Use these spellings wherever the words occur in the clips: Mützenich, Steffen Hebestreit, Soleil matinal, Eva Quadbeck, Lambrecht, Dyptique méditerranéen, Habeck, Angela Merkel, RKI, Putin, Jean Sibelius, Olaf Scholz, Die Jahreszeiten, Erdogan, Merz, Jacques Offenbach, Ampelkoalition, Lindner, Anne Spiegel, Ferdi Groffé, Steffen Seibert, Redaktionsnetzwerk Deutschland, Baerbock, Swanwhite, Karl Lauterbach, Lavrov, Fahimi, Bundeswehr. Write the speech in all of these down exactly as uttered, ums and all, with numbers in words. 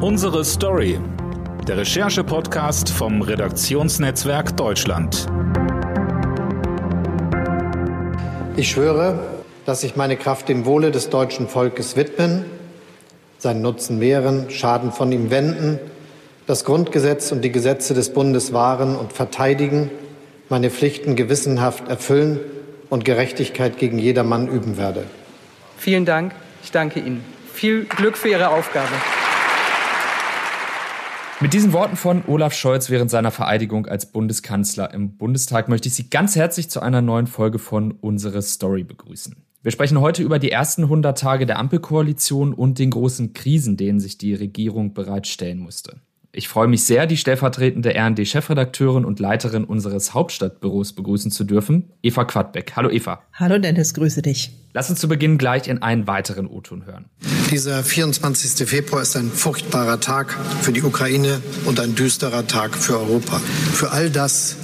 Unsere Story, der Recherche-Podcast vom Redaktionsnetzwerk Deutschland. Ich schwöre, dass ich meine Kraft dem Wohle des deutschen Volkes widmen, seinen Nutzen mehren, Schaden von ihm wenden, das Grundgesetz und die Gesetze des Bundes wahren und verteidigen, meine Pflichten gewissenhaft erfüllen und Gerechtigkeit gegen jedermann üben werde. Vielen Dank. Ich danke Ihnen. Viel Glück für Ihre Aufgabe. Mit diesen Worten von Olaf Scholz während seiner Vereidigung als Bundeskanzler im Bundestag möchte ich Sie ganz herzlich zu einer neuen Folge von Unsere Story begrüßen. Wir sprechen heute über die ersten hundert Tage der Ampelkoalition und den großen Krisen, denen sich die Regierung bereitstellen musste. Ich freue mich sehr, die stellvertretende R N D-Chefredakteurin und Leiterin unseres Hauptstadtbüros begrüßen zu dürfen, Eva Quadbeck. Hallo Eva. Hallo Dennis, grüße dich. Lass uns zu Beginn gleich in einen weiteren O-Ton hören. Dieser vierundzwanzigster Februar ist ein furchtbarer Tag für die Ukraine und ein düsterer Tag für Europa. Für all das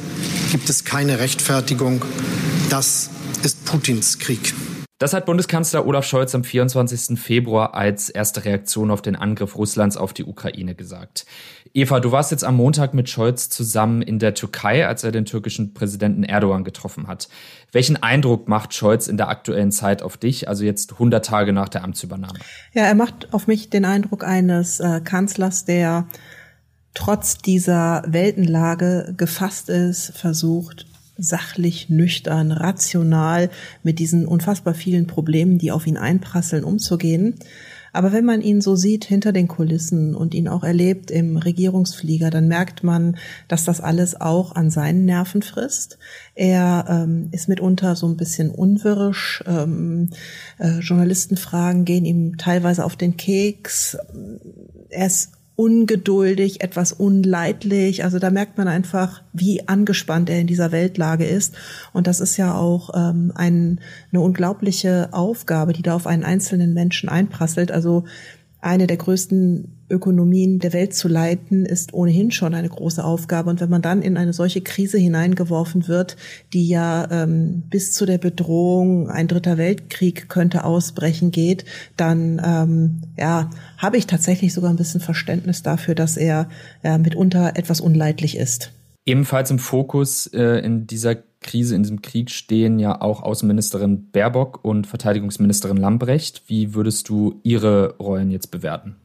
gibt es keine Rechtfertigung. Das ist Putins Krieg. Das hat Bundeskanzler Olaf Scholz am vierundzwanzigster Februar als erste Reaktion auf den Angriff Russlands auf die Ukraine gesagt. Eva, du warst jetzt am Montag mit Scholz zusammen in der Türkei, als er den türkischen Präsidenten Erdogan getroffen hat. Welchen Eindruck macht Scholz in der aktuellen Zeit auf dich, also jetzt hundert Tage nach der Amtsübernahme? Ja, er macht auf mich den Eindruck eines äh, Kanzlers, der trotz dieser Weltenlage gefasst ist, versucht, sachlich, nüchtern, rational mit diesen unfassbar vielen Problemen, die auf ihn einprasseln, umzugehen. Aber wenn man ihn so sieht hinter den Kulissen und ihn auch erlebt im Regierungsflieger, dann merkt man, dass das alles auch an seinen Nerven frisst. Er ähm, ist mitunter so ein bisschen unwirsch. Ähm, äh, Journalistenfragen gehen ihm teilweise auf den Keks. Er ist ungeduldig, etwas unleidlich. Also da merkt man einfach, wie angespannt er in dieser Weltlage ist. Und das ist ja auch ähm, ein, eine unglaubliche Aufgabe, die da auf einen einzelnen Menschen einprasselt. Also eine der größten Ökonomien der Welt zu leiten, ist ohnehin schon eine große Aufgabe. Und wenn man dann in eine solche Krise hineingeworfen wird, die ja ähm, bis zu der Bedrohung, ein dritter Weltkrieg könnte ausbrechen, geht, dann ähm, ja, habe ich tatsächlich sogar ein bisschen Verständnis dafür, dass er äh, mitunter etwas unleidlich ist. Ebenfalls im Fokus äh, in dieser Krise, in diesem Krieg stehen ja auch Außenministerin Baerbock und Verteidigungsministerin Lambrecht. Wie würdest du ihre Rollen jetzt bewerten?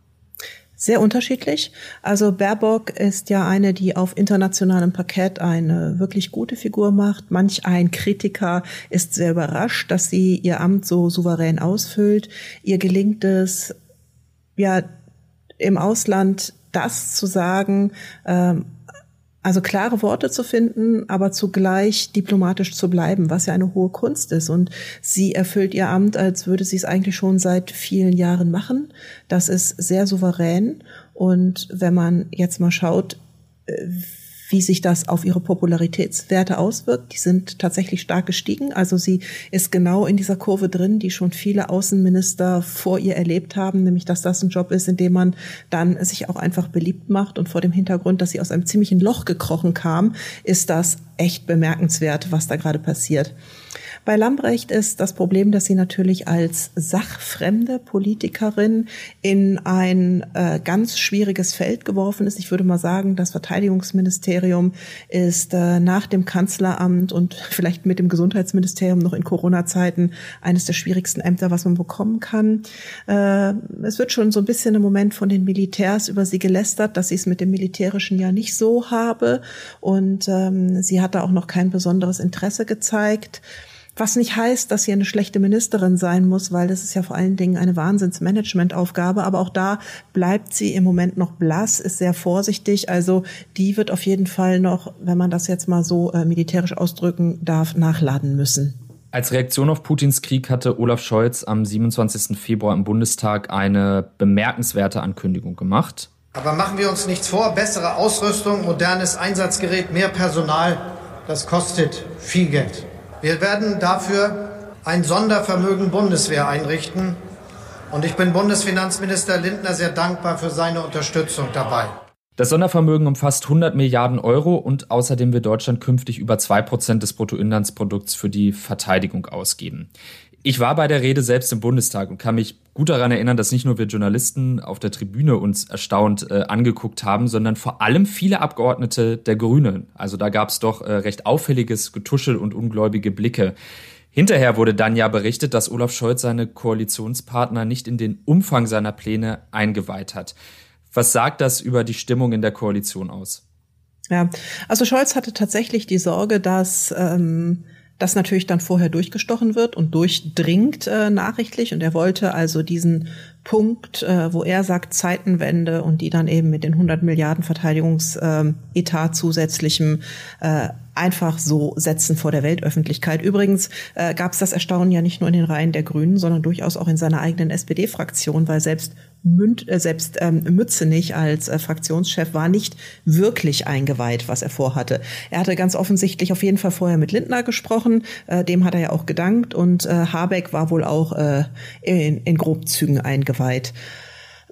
Sehr unterschiedlich. Also Baerbock ist ja eine, die auf internationalem Parkett eine wirklich gute Figur macht. Manch ein Kritiker ist sehr überrascht, dass sie ihr Amt so souverän ausfüllt. Ihr gelingt es, ja, im Ausland das zu sagen, ähm, Also klare Worte zu finden, aber zugleich diplomatisch zu bleiben, was ja eine hohe Kunst ist. Und sie erfüllt ihr Amt, als würde sie es eigentlich schon seit vielen Jahren machen. Das ist sehr souverän. Und wenn man jetzt mal schaut, wie sich das auf ihre Popularitätswerte auswirkt, die sind tatsächlich stark gestiegen. Also sie ist genau in dieser Kurve drin, die schon viele Außenminister vor ihr erlebt haben, nämlich dass das ein Job ist, in dem man dann sich auch einfach beliebt macht. Und vor dem Hintergrund, dass sie aus einem ziemlichen Loch gekrochen kam, ist das echt bemerkenswert, was da gerade passiert. Bei Lambrecht ist das Problem, dass sie natürlich als sachfremde Politikerin in ein äh, ganz schwieriges Feld geworfen ist. Ich würde mal sagen, das Verteidigungsministerium ist äh, nach dem Kanzleramt und vielleicht mit dem Gesundheitsministerium noch in Corona-Zeiten eines der schwierigsten Ämter, was man bekommen kann. Äh, es wird schon so ein bisschen im Moment von den Militärs über sie gelästert, dass sie es mit dem Militärischen ja nicht so habe. Und ähm, sie hat da auch noch kein besonderes Interesse gezeigt. Was nicht heißt, dass sie eine schlechte Ministerin sein muss, weil das ist ja vor allen Dingen eine Wahnsinnsmanagementaufgabe. Aber auch da bleibt sie im Moment noch blass, ist sehr vorsichtig. Also die wird auf jeden Fall noch, wenn man das jetzt mal so äh, militärisch ausdrücken darf, nachladen müssen. Als Reaktion auf Putins Krieg hatte Olaf Scholz am siebenundzwanzigster Februar im Bundestag eine bemerkenswerte Ankündigung gemacht. Aber machen wir uns nichts vor, bessere Ausrüstung, modernes Einsatzgerät, mehr Personal, das kostet viel Geld. Wir werden dafür ein Sondervermögen Bundeswehr einrichten. Und ich bin Bundesfinanzminister Lindner sehr dankbar für seine Unterstützung dabei. Das Sondervermögen umfasst hundert Milliarden Euro und außerdem will Deutschland künftig über zwei Prozent des Bruttoinlandsprodukts für die Verteidigung ausgeben. Ich war bei der Rede selbst im Bundestag und kann mich gut daran erinnern, dass nicht nur wir Journalisten auf der Tribüne uns erstaunt äh, angeguckt haben, sondern vor allem viele Abgeordnete der Grünen. Also da gab es doch äh, recht auffälliges Getuschel und ungläubige Blicke. Hinterher wurde dann ja berichtet, dass Olaf Scholz seine Koalitionspartner nicht in den Umfang seiner Pläne eingeweiht hat. Was sagt das über die Stimmung in der Koalition aus? Ja, also Scholz hatte tatsächlich die Sorge, dass ähm, das natürlich dann vorher durchgestochen wird und durchdringt äh, nachrichtlich. Und er wollte also diesen Punkt, äh, wo er sagt Zeitenwende und die dann eben mit den hundert Milliarden Verteidigungsetat zusätzlichem äh, einfach so setzen vor der Weltöffentlichkeit. Übrigens äh, gab es das Erstaunen ja nicht nur in den Reihen der Grünen, sondern durchaus auch in seiner eigenen S P D-Fraktion, weil selbst Münd, äh, selbst ähm, Mützenich als äh, Fraktionschef war nicht wirklich eingeweiht, was er vorhatte. Er hatte ganz offensichtlich auf jeden Fall vorher mit Lindner gesprochen, äh, dem hat er ja auch gedankt, und äh, Habeck war wohl auch äh, in, in Grobzügen eingeweiht.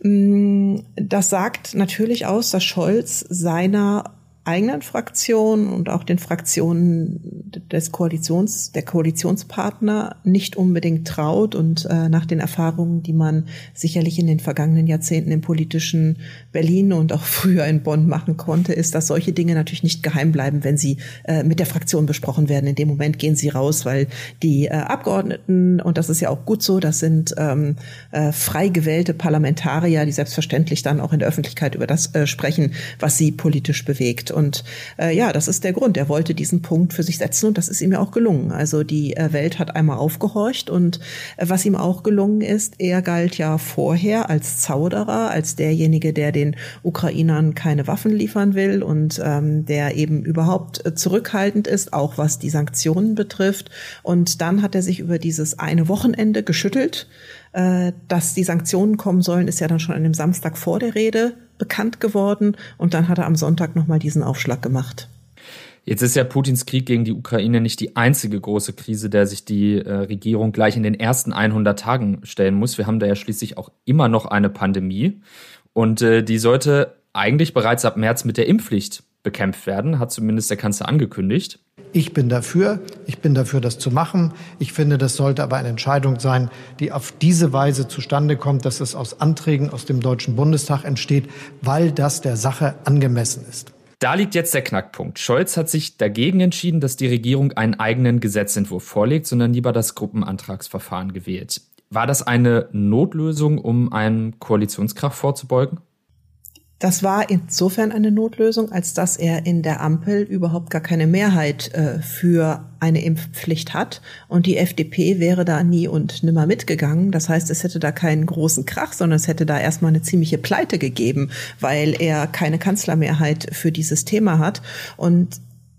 Mm, das sagt natürlich aus, dass Scholz seiner eigenen Fraktion und auch den Fraktionen des Koalitions, der Koalitionspartner nicht unbedingt traut und äh, nach den Erfahrungen, die man sicherlich in den vergangenen Jahrzehnten im politischen Berlin und auch früher in Bonn machen konnte, ist, dass solche Dinge natürlich nicht geheim bleiben, wenn sie äh, mit der Fraktion besprochen werden. In dem Moment gehen sie raus, weil die äh, Abgeordneten, und das ist ja auch gut so, das sind ähm, äh, frei gewählte Parlamentarier, die selbstverständlich dann auch in der Öffentlichkeit über das äh, sprechen, was sie politisch bewegt. Und äh, ja, das ist der Grund. Er wollte diesen Punkt für sich setzen und das ist ihm ja auch gelungen. Also die äh, Welt hat einmal aufgehorcht und äh, was ihm auch gelungen ist, er galt ja vorher als Zauderer, als derjenige, der den Ukrainern keine Waffen liefern will und ähm, der eben überhaupt äh, zurückhaltend ist, auch was die Sanktionen betrifft. Und dann hat er sich über dieses eine Wochenende geschüttelt. Äh, dass die Sanktionen kommen sollen, ist ja dann schon an dem Samstag vor der Rede bekannt geworden und dann hat er am Sonntag nochmal diesen Aufschlag gemacht. Jetzt ist ja Putins Krieg gegen die Ukraine nicht die einzige große Krise, der sich die äh, Regierung gleich in den ersten hundert Tagen stellen muss. Wir haben da ja schließlich auch immer noch eine Pandemie und äh, die sollte eigentlich bereits ab März mit der Impfpflicht bekämpft werden, hat zumindest der Kanzler angekündigt. Ich bin dafür, ich bin dafür, das zu machen. Ich finde, das sollte aber eine Entscheidung sein, die auf diese Weise zustande kommt, dass es aus Anträgen aus dem Deutschen Bundestag entsteht, weil das der Sache angemessen ist. Da liegt jetzt der Knackpunkt. Scholz hat sich dagegen entschieden, dass die Regierung einen eigenen Gesetzentwurf vorlegt, sondern lieber das Gruppenantragsverfahren gewählt. War das eine Notlösung, um einem Koalitionskrach vorzubeugen? Das war insofern eine Notlösung, als dass er in der Ampel überhaupt gar keine Mehrheit äh, für eine Impfpflicht hat. Und die F D P wäre da nie und nimmer mitgegangen. Das heißt, es hätte da keinen großen Krach, sondern es hätte da erstmal eine ziemliche Pleite gegeben, weil er keine Kanzlermehrheit für dieses Thema hat. Und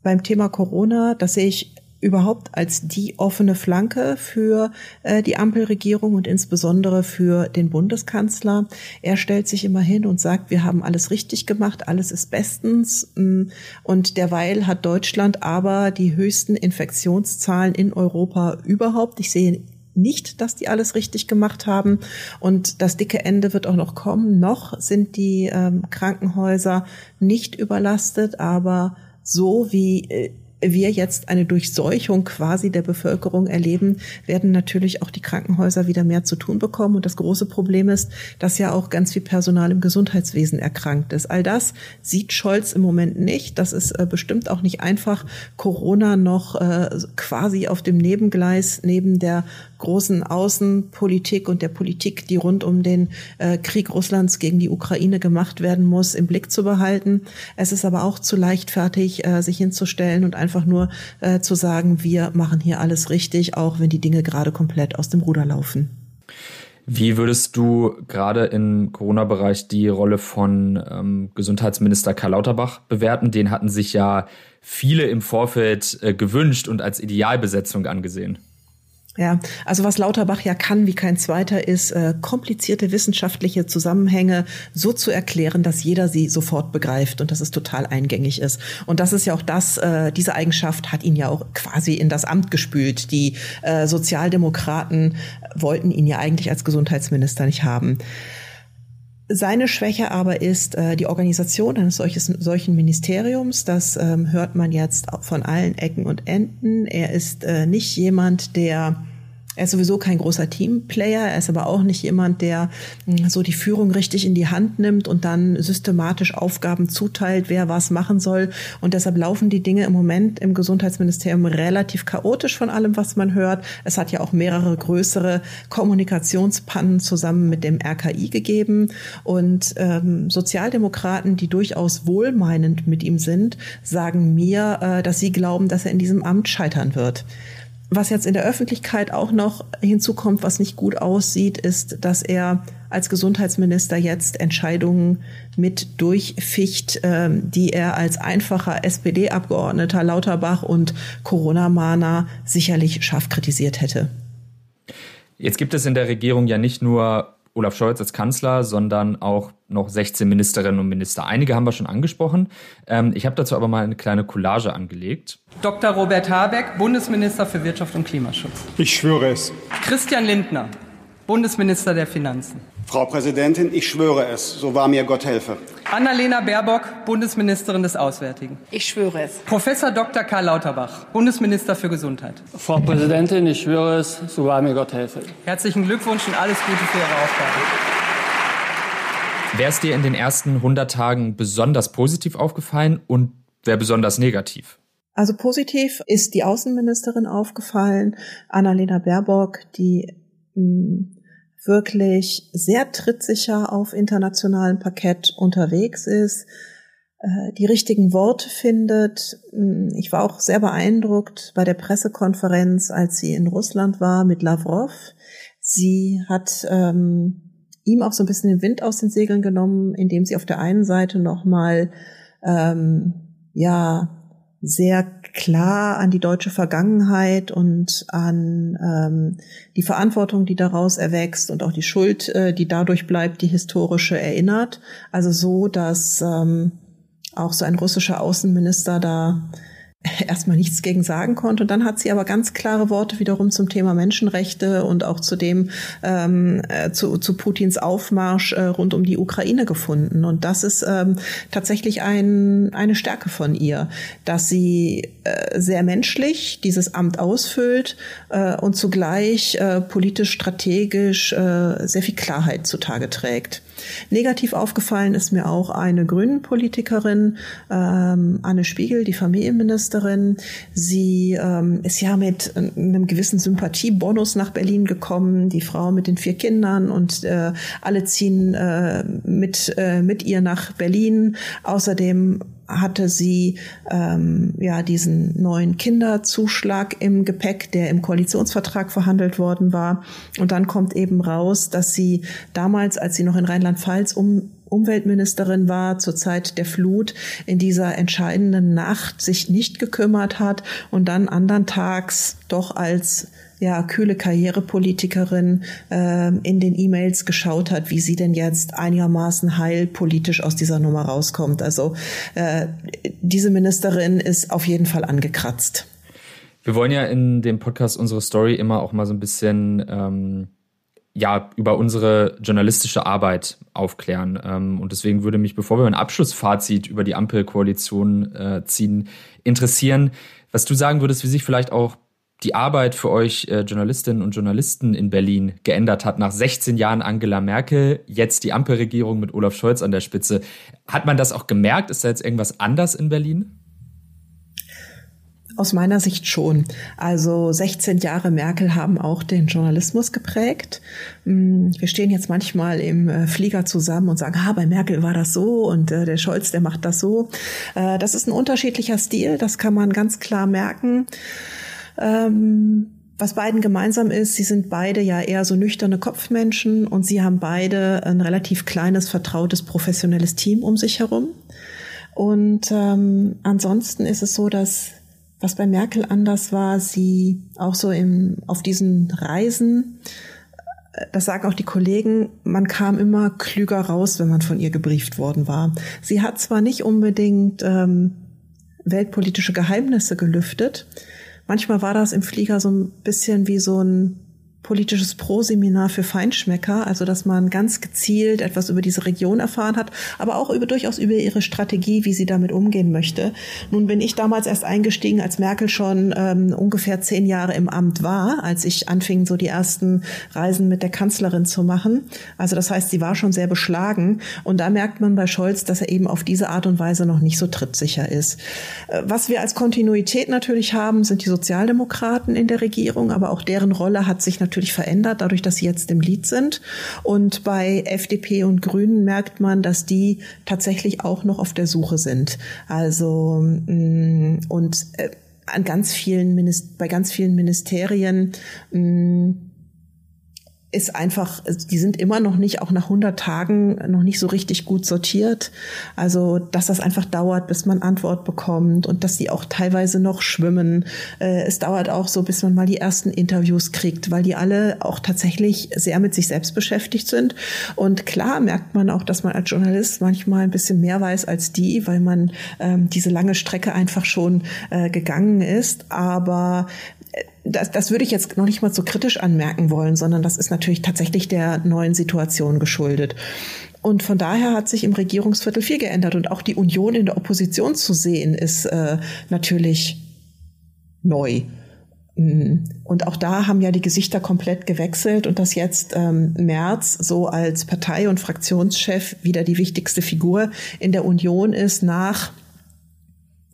beim Thema Corona, das sehe ich überhaupt als die offene Flanke für äh, die Ampelregierung und insbesondere für den Bundeskanzler. Er stellt sich immer hin und sagt, wir haben alles richtig gemacht, alles ist bestens. Und derweil hat Deutschland aber die höchsten Infektionszahlen in Europa überhaupt. Ich sehe nicht, dass die alles richtig gemacht haben. Und das dicke Ende wird auch noch kommen. Noch sind die ähm, Krankenhäuser nicht überlastet, aber so wie äh, wir jetzt eine Durchseuchung quasi der Bevölkerung erleben, werden natürlich auch die Krankenhäuser wieder mehr zu tun bekommen. Und das große Problem ist, dass ja auch ganz viel Personal im Gesundheitswesen erkrankt ist. All das sieht Scholz im Moment nicht. Das ist äh, bestimmt auch nicht einfach, Corona noch äh, quasi auf dem Nebengleis neben der großen Außenpolitik und der Politik, die rund um den äh, Krieg Russlands gegen die Ukraine gemacht werden muss, im Blick zu behalten. Es ist aber auch zu leichtfertig, äh, sich hinzustellen und einfach einfach nur äh, zu sagen, wir machen hier alles richtig, auch wenn die Dinge gerade komplett aus dem Ruder laufen. Wie würdest du gerade im Corona-Bereich die Rolle von ähm, Gesundheitsminister Karl Lauterbach bewerten? Den hatten sich ja viele im Vorfeld äh, gewünscht und als Idealbesetzung angesehen. Ja, also was Lauterbach ja kann wie kein zweiter ist, äh, komplizierte wissenschaftliche Zusammenhänge so zu erklären, dass jeder sie sofort begreift und dass es total eingängig ist. Und das ist ja auch das, äh, diese Eigenschaft hat ihn ja auch quasi in das Amt gespült. Die äh, Sozialdemokraten wollten ihn ja eigentlich als Gesundheitsminister nicht haben. Seine Schwäche aber ist äh, die Organisation eines solches, solchen Ministeriums. Das ähm, hört man jetzt von allen Ecken und Enden. Er ist äh, nicht jemand, der Er ist sowieso kein großer Teamplayer, er ist aber auch nicht jemand, der so die Führung richtig in die Hand nimmt und dann systematisch Aufgaben zuteilt, wer was machen soll. Und deshalb laufen die Dinge im Moment im Gesundheitsministerium relativ chaotisch von allem, was man hört. Es hat ja auch mehrere größere Kommunikationspannen zusammen mit dem R K I gegeben. Und ähm, Sozialdemokraten, die durchaus wohlmeinend mit ihm sind, sagen mir, äh, dass sie glauben, dass er in diesem Amt scheitern wird. Was jetzt in der Öffentlichkeit auch noch hinzukommt, was nicht gut aussieht, ist, dass er als Gesundheitsminister jetzt Entscheidungen mit durchficht, die er als einfacher S P D-Abgeordneter Lauterbach und Corona-Mahner sicherlich scharf kritisiert hätte. Jetzt gibt es in der Regierung ja nicht nur Olaf Scholz als Kanzler, sondern auch noch sechzehn Ministerinnen und Minister. Einige haben wir schon angesprochen. Ich habe dazu aber mal eine kleine Collage angelegt. Doktor Robert Habeck, Bundesminister für Wirtschaft und Klimaschutz. Ich schwöre es. Christian Lindner, Bundesminister der Finanzen. Frau Präsidentin, ich schwöre es, so wahr mir Gott helfe. Annalena Baerbock, Bundesministerin des Auswärtigen. Ich schwöre es. Professor Doktor Karl Lauterbach, Bundesminister für Gesundheit. Frau Präsidentin, ich schwöre es, so wahr mir Gott helfe. Herzlichen Glückwunsch und alles Gute für Ihre Aufgabe. Wer ist dir in den ersten hundert Tagen besonders positiv aufgefallen und wer besonders negativ? Also positiv ist die Außenministerin aufgefallen, Annalena Baerbock, die mh, wirklich sehr trittsicher auf internationalem Parkett unterwegs ist, die richtigen Worte findet. Ich war auch sehr beeindruckt bei der Pressekonferenz, als sie in Russland war mit Lavrov. Sie hat ähm, ihm auch so ein bisschen den Wind aus den Segeln genommen, indem sie auf der einen Seite nochmal ähm, ja sehr klar an die deutsche Vergangenheit und an ähm, die Verantwortung, die daraus erwächst und auch die Schuld, äh, die dadurch bleibt, die historische erinnert. Also so, dass ähm, auch so ein russischer Außenminister da erstmal nichts gegen sagen konnte. Und dann hat sie aber ganz klare Worte wiederum zum Thema Menschenrechte und auch zu dem ähm, zu, zu Putins Aufmarsch äh, rund um die Ukraine gefunden. Und das ist ähm, tatsächlich ein, eine Stärke von ihr, dass sie äh, sehr menschlich dieses Amt ausfüllt äh, und zugleich äh, politisch, strategisch äh, sehr viel Klarheit zutage trägt. Negativ aufgefallen ist mir auch eine Grünen-Politikerin, ähm, Anne Spiegel, die Familienministerin. Sie ähm, ist ja mit einem gewissen Sympathiebonus nach Berlin gekommen, die Frau mit den vier Kindern und äh, alle ziehen äh, mit, äh, mit ihr nach Berlin. Außerdem hatte sie ähm, ja diesen neuen Kinderzuschlag im Gepäck, der im Koalitionsvertrag verhandelt worden war. Und dann kommt eben raus, dass sie damals, als sie noch in Rheinland-Pfalz um Umweltministerin war, zur Zeit der Flut, in dieser entscheidenden Nacht sich nicht gekümmert hat und dann andern Tags doch als ja kühle Karrierepolitikerin äh, in den E-Mails geschaut hat, wie sie denn jetzt einigermaßen heilpolitisch aus dieser Nummer rauskommt. Also äh, diese Ministerin ist auf jeden Fall angekratzt. Wir wollen ja in dem Podcast Unsere Story immer auch mal so ein bisschen ähm ja, über unsere journalistische Arbeit aufklären. Und deswegen würde mich, bevor wir ein Abschlussfazit über die Ampelkoalition ziehen, interessieren, was du sagen würdest, wie sich vielleicht auch die Arbeit für euch Journalistinnen und Journalisten in Berlin geändert hat. Nach sechzehn Jahren Angela Merkel, jetzt die Ampelregierung mit Olaf Scholz an der Spitze. Hat man das auch gemerkt? Ist da jetzt irgendwas anders in Berlin? Aus meiner Sicht schon. Also sechzehn Jahre Merkel haben auch den Journalismus geprägt. Wir stehen jetzt manchmal im Flieger zusammen und sagen, ah, bei Merkel war das so und der Scholz, der macht das so. Das ist ein unterschiedlicher Stil, das kann man ganz klar merken. Was beiden gemeinsam ist, sie sind beide ja eher so nüchterne Kopfmenschen und sie haben beide ein relativ kleines, vertrautes, professionelles Team um sich herum. Und ähm, ansonsten ist es so, dass was bei Merkel anders war, sie auch so im, auf diesen Reisen, das sagen auch die Kollegen, man kam immer klüger raus, wenn man von ihr gebrieft worden war. Sie hat zwar nicht unbedingt ähm, weltpolitische Geheimnisse gelüftet, manchmal war das im Flieger so ein bisschen wie so ein politisches Pro-Seminar für Feinschmecker, also dass man ganz gezielt etwas über diese Region erfahren hat, aber auch über durchaus über ihre Strategie, wie sie damit umgehen möchte. Nun bin ich damals erst eingestiegen, als Merkel schon ähm, ungefähr zehn Jahre im Amt war, als ich anfing, so die ersten Reisen mit der Kanzlerin zu machen. Also das heißt, sie war schon sehr beschlagen. Und da merkt man bei Scholz, dass er eben auf diese Art und Weise noch nicht so trittsicher ist. Was wir als Kontinuität natürlich haben, sind die Sozialdemokraten in der Regierung, aber auch deren Rolle hat sich natürlich natürlich verändert, dadurch, dass sie jetzt im Lied sind. Und bei F D P und Grünen merkt man, dass die tatsächlich auch noch auf der Suche sind. Also und an ganz vielen Minist- bei ganz vielen Ministerien ist einfach, die sind immer noch nicht, auch nach hundert Tagen, noch nicht so richtig gut sortiert. Also, dass das einfach dauert, bis man Antwort bekommt und dass die auch teilweise noch schwimmen. Es dauert auch so, bis man mal die ersten Interviews kriegt, weil die alle auch tatsächlich sehr mit sich selbst beschäftigt sind. Und klar merkt man auch, dass man als Journalist manchmal ein bisschen mehr weiß als die, weil man ähm, diese lange Strecke einfach schon äh, gegangen ist. Aber Das, das würde ich jetzt noch nicht mal so kritisch anmerken wollen, sondern das ist natürlich tatsächlich der neuen Situation geschuldet. Und von daher hat sich im Regierungsviertel viel geändert. Und auch die Union in der Opposition zu sehen, ist äh, natürlich neu. Und auch da haben ja die Gesichter komplett gewechselt und dass jetzt ähm, Merz so als Partei- und Fraktionschef wieder die wichtigste Figur in der Union ist nach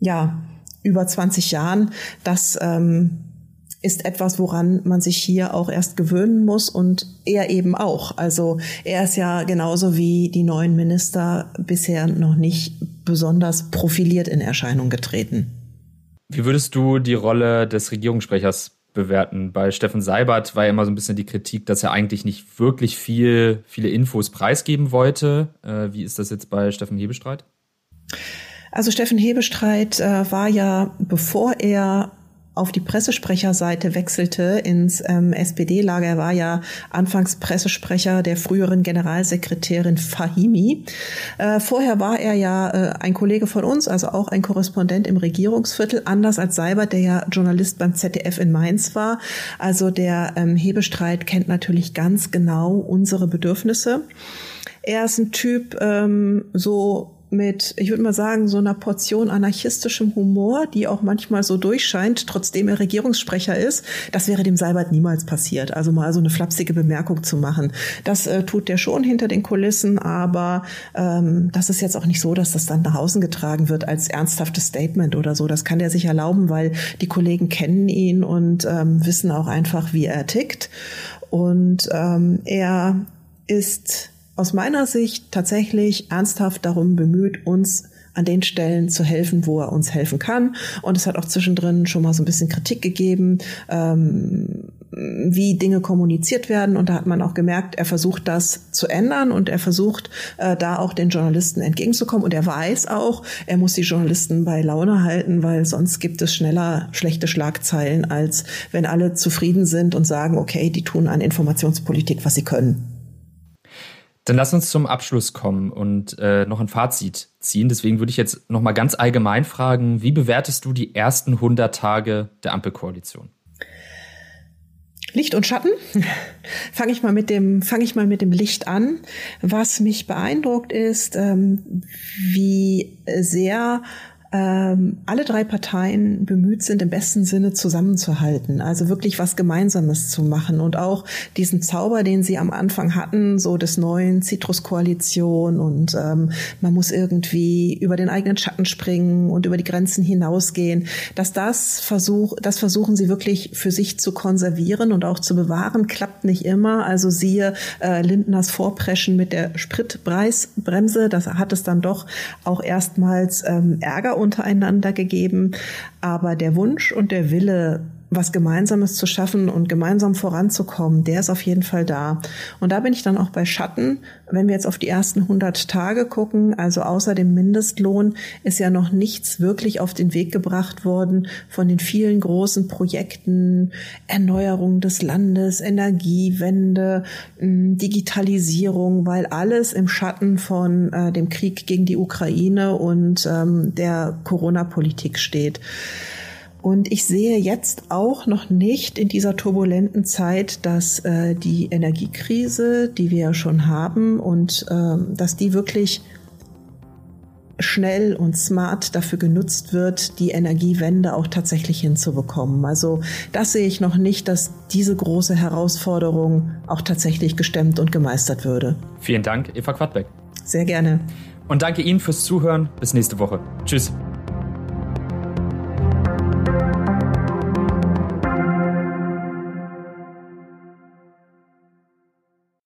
ja über zwanzig Jahren, dass ähm, ist etwas, woran man sich hier auch erst gewöhnen muss und er eben auch. Also er ist ja genauso wie die neuen Minister bisher noch nicht besonders profiliert in Erscheinung getreten. Wie würdest du die Rolle des Regierungssprechers bewerten? Bei Steffen Seibert war ja immer so ein bisschen die Kritik, dass er eigentlich nicht wirklich viel, viele Infos preisgeben wollte. Wie ist das jetzt bei Steffen Hebestreit? Also Steffen Hebestreit war ja, bevor er auf die Pressesprecherseite wechselte ins ähm, S P D-Lager. Er war ja anfangs Pressesprecher der früheren Generalsekretärin Fahimi. Äh, vorher war er ja äh, ein Kollege von uns, also auch ein Korrespondent im Regierungsviertel, anders als Seibert, der ja Journalist beim Z D F in Mainz war. Also der ähm, Hebestreit kennt natürlich ganz genau unsere Bedürfnisse. Er ist ein Typ ähm, so... mit, ich würde mal sagen, so einer Portion anarchistischem Humor, die auch manchmal so durchscheint, trotzdem er Regierungssprecher ist. Das wäre dem Seibert niemals passiert. Also mal so eine flapsige Bemerkung zu machen. Das äh, tut der schon hinter den Kulissen, aber ähm, das ist jetzt auch nicht so, dass das dann nach außen getragen wird als ernsthaftes Statement oder so. Das kann der sich erlauben, weil die Kollegen kennen ihn und ähm, wissen auch einfach, wie er tickt. Und ähm, er ist... aus meiner Sicht tatsächlich ernsthaft darum bemüht, uns an den Stellen zu helfen, wo er uns helfen kann. Und es hat auch zwischendrin schon mal so ein bisschen Kritik gegeben, ähm, wie Dinge kommuniziert werden. Und da hat man auch gemerkt, er versucht das zu ändern und er versucht, äh, da auch den Journalisten entgegenzukommen. Und er weiß auch, er muss die Journalisten bei Laune halten, weil sonst gibt es schneller schlechte Schlagzeilen, als wenn alle zufrieden sind und sagen, okay, die tun an Informationspolitik, was sie können. Dann lass uns zum Abschluss kommen und äh, noch ein Fazit ziehen. Deswegen würde ich jetzt noch mal ganz allgemein fragen, wie bewertest du die ersten hundert Tage der Ampelkoalition? Licht und Schatten. Fange ich mal mit dem, fange ich mal mit dem Licht an. Was mich beeindruckt ist, ähm, wie sehr alle drei Parteien bemüht sind, im besten Sinne zusammenzuhalten, also wirklich was Gemeinsames zu machen und auch diesen Zauber, den sie am Anfang hatten, so des neuen Citrus-Koalition und ähm, man muss irgendwie über den eigenen Schatten springen und über die Grenzen hinausgehen, dass das versuch, das versuchen sie wirklich für sich zu konservieren und auch zu bewahren, klappt nicht immer, also siehe äh, Lindners Vorpreschen mit der Spritpreisbremse, das hat es dann doch auch erstmals ähm, Ärger untereinander gegeben, aber der Wunsch und der Wille, was Gemeinsames zu schaffen und gemeinsam voranzukommen, der ist auf jeden Fall da. Und da bin ich dann auch bei Schatten. Wenn wir jetzt auf die ersten hundert Tage gucken, also außer dem Mindestlohn, ist ja noch nichts wirklich auf den Weg gebracht worden von den vielen großen Projekten, Erneuerung des Landes, Energiewende, Digitalisierung, weil alles im Schatten von äh, dem Krieg gegen die Ukraine und ähm, der Corona-Politik steht. Und ich sehe jetzt auch noch nicht in dieser turbulenten Zeit, dass äh, die Energiekrise, die wir ja schon haben, und äh, dass die wirklich schnell und smart dafür genutzt wird, die Energiewende auch tatsächlich hinzubekommen. Also das sehe ich noch nicht, dass diese große Herausforderung auch tatsächlich gestemmt und gemeistert würde. Vielen Dank, Eva Quadbeck. Sehr gerne. Und danke Ihnen fürs Zuhören. Bis nächste Woche. Tschüss.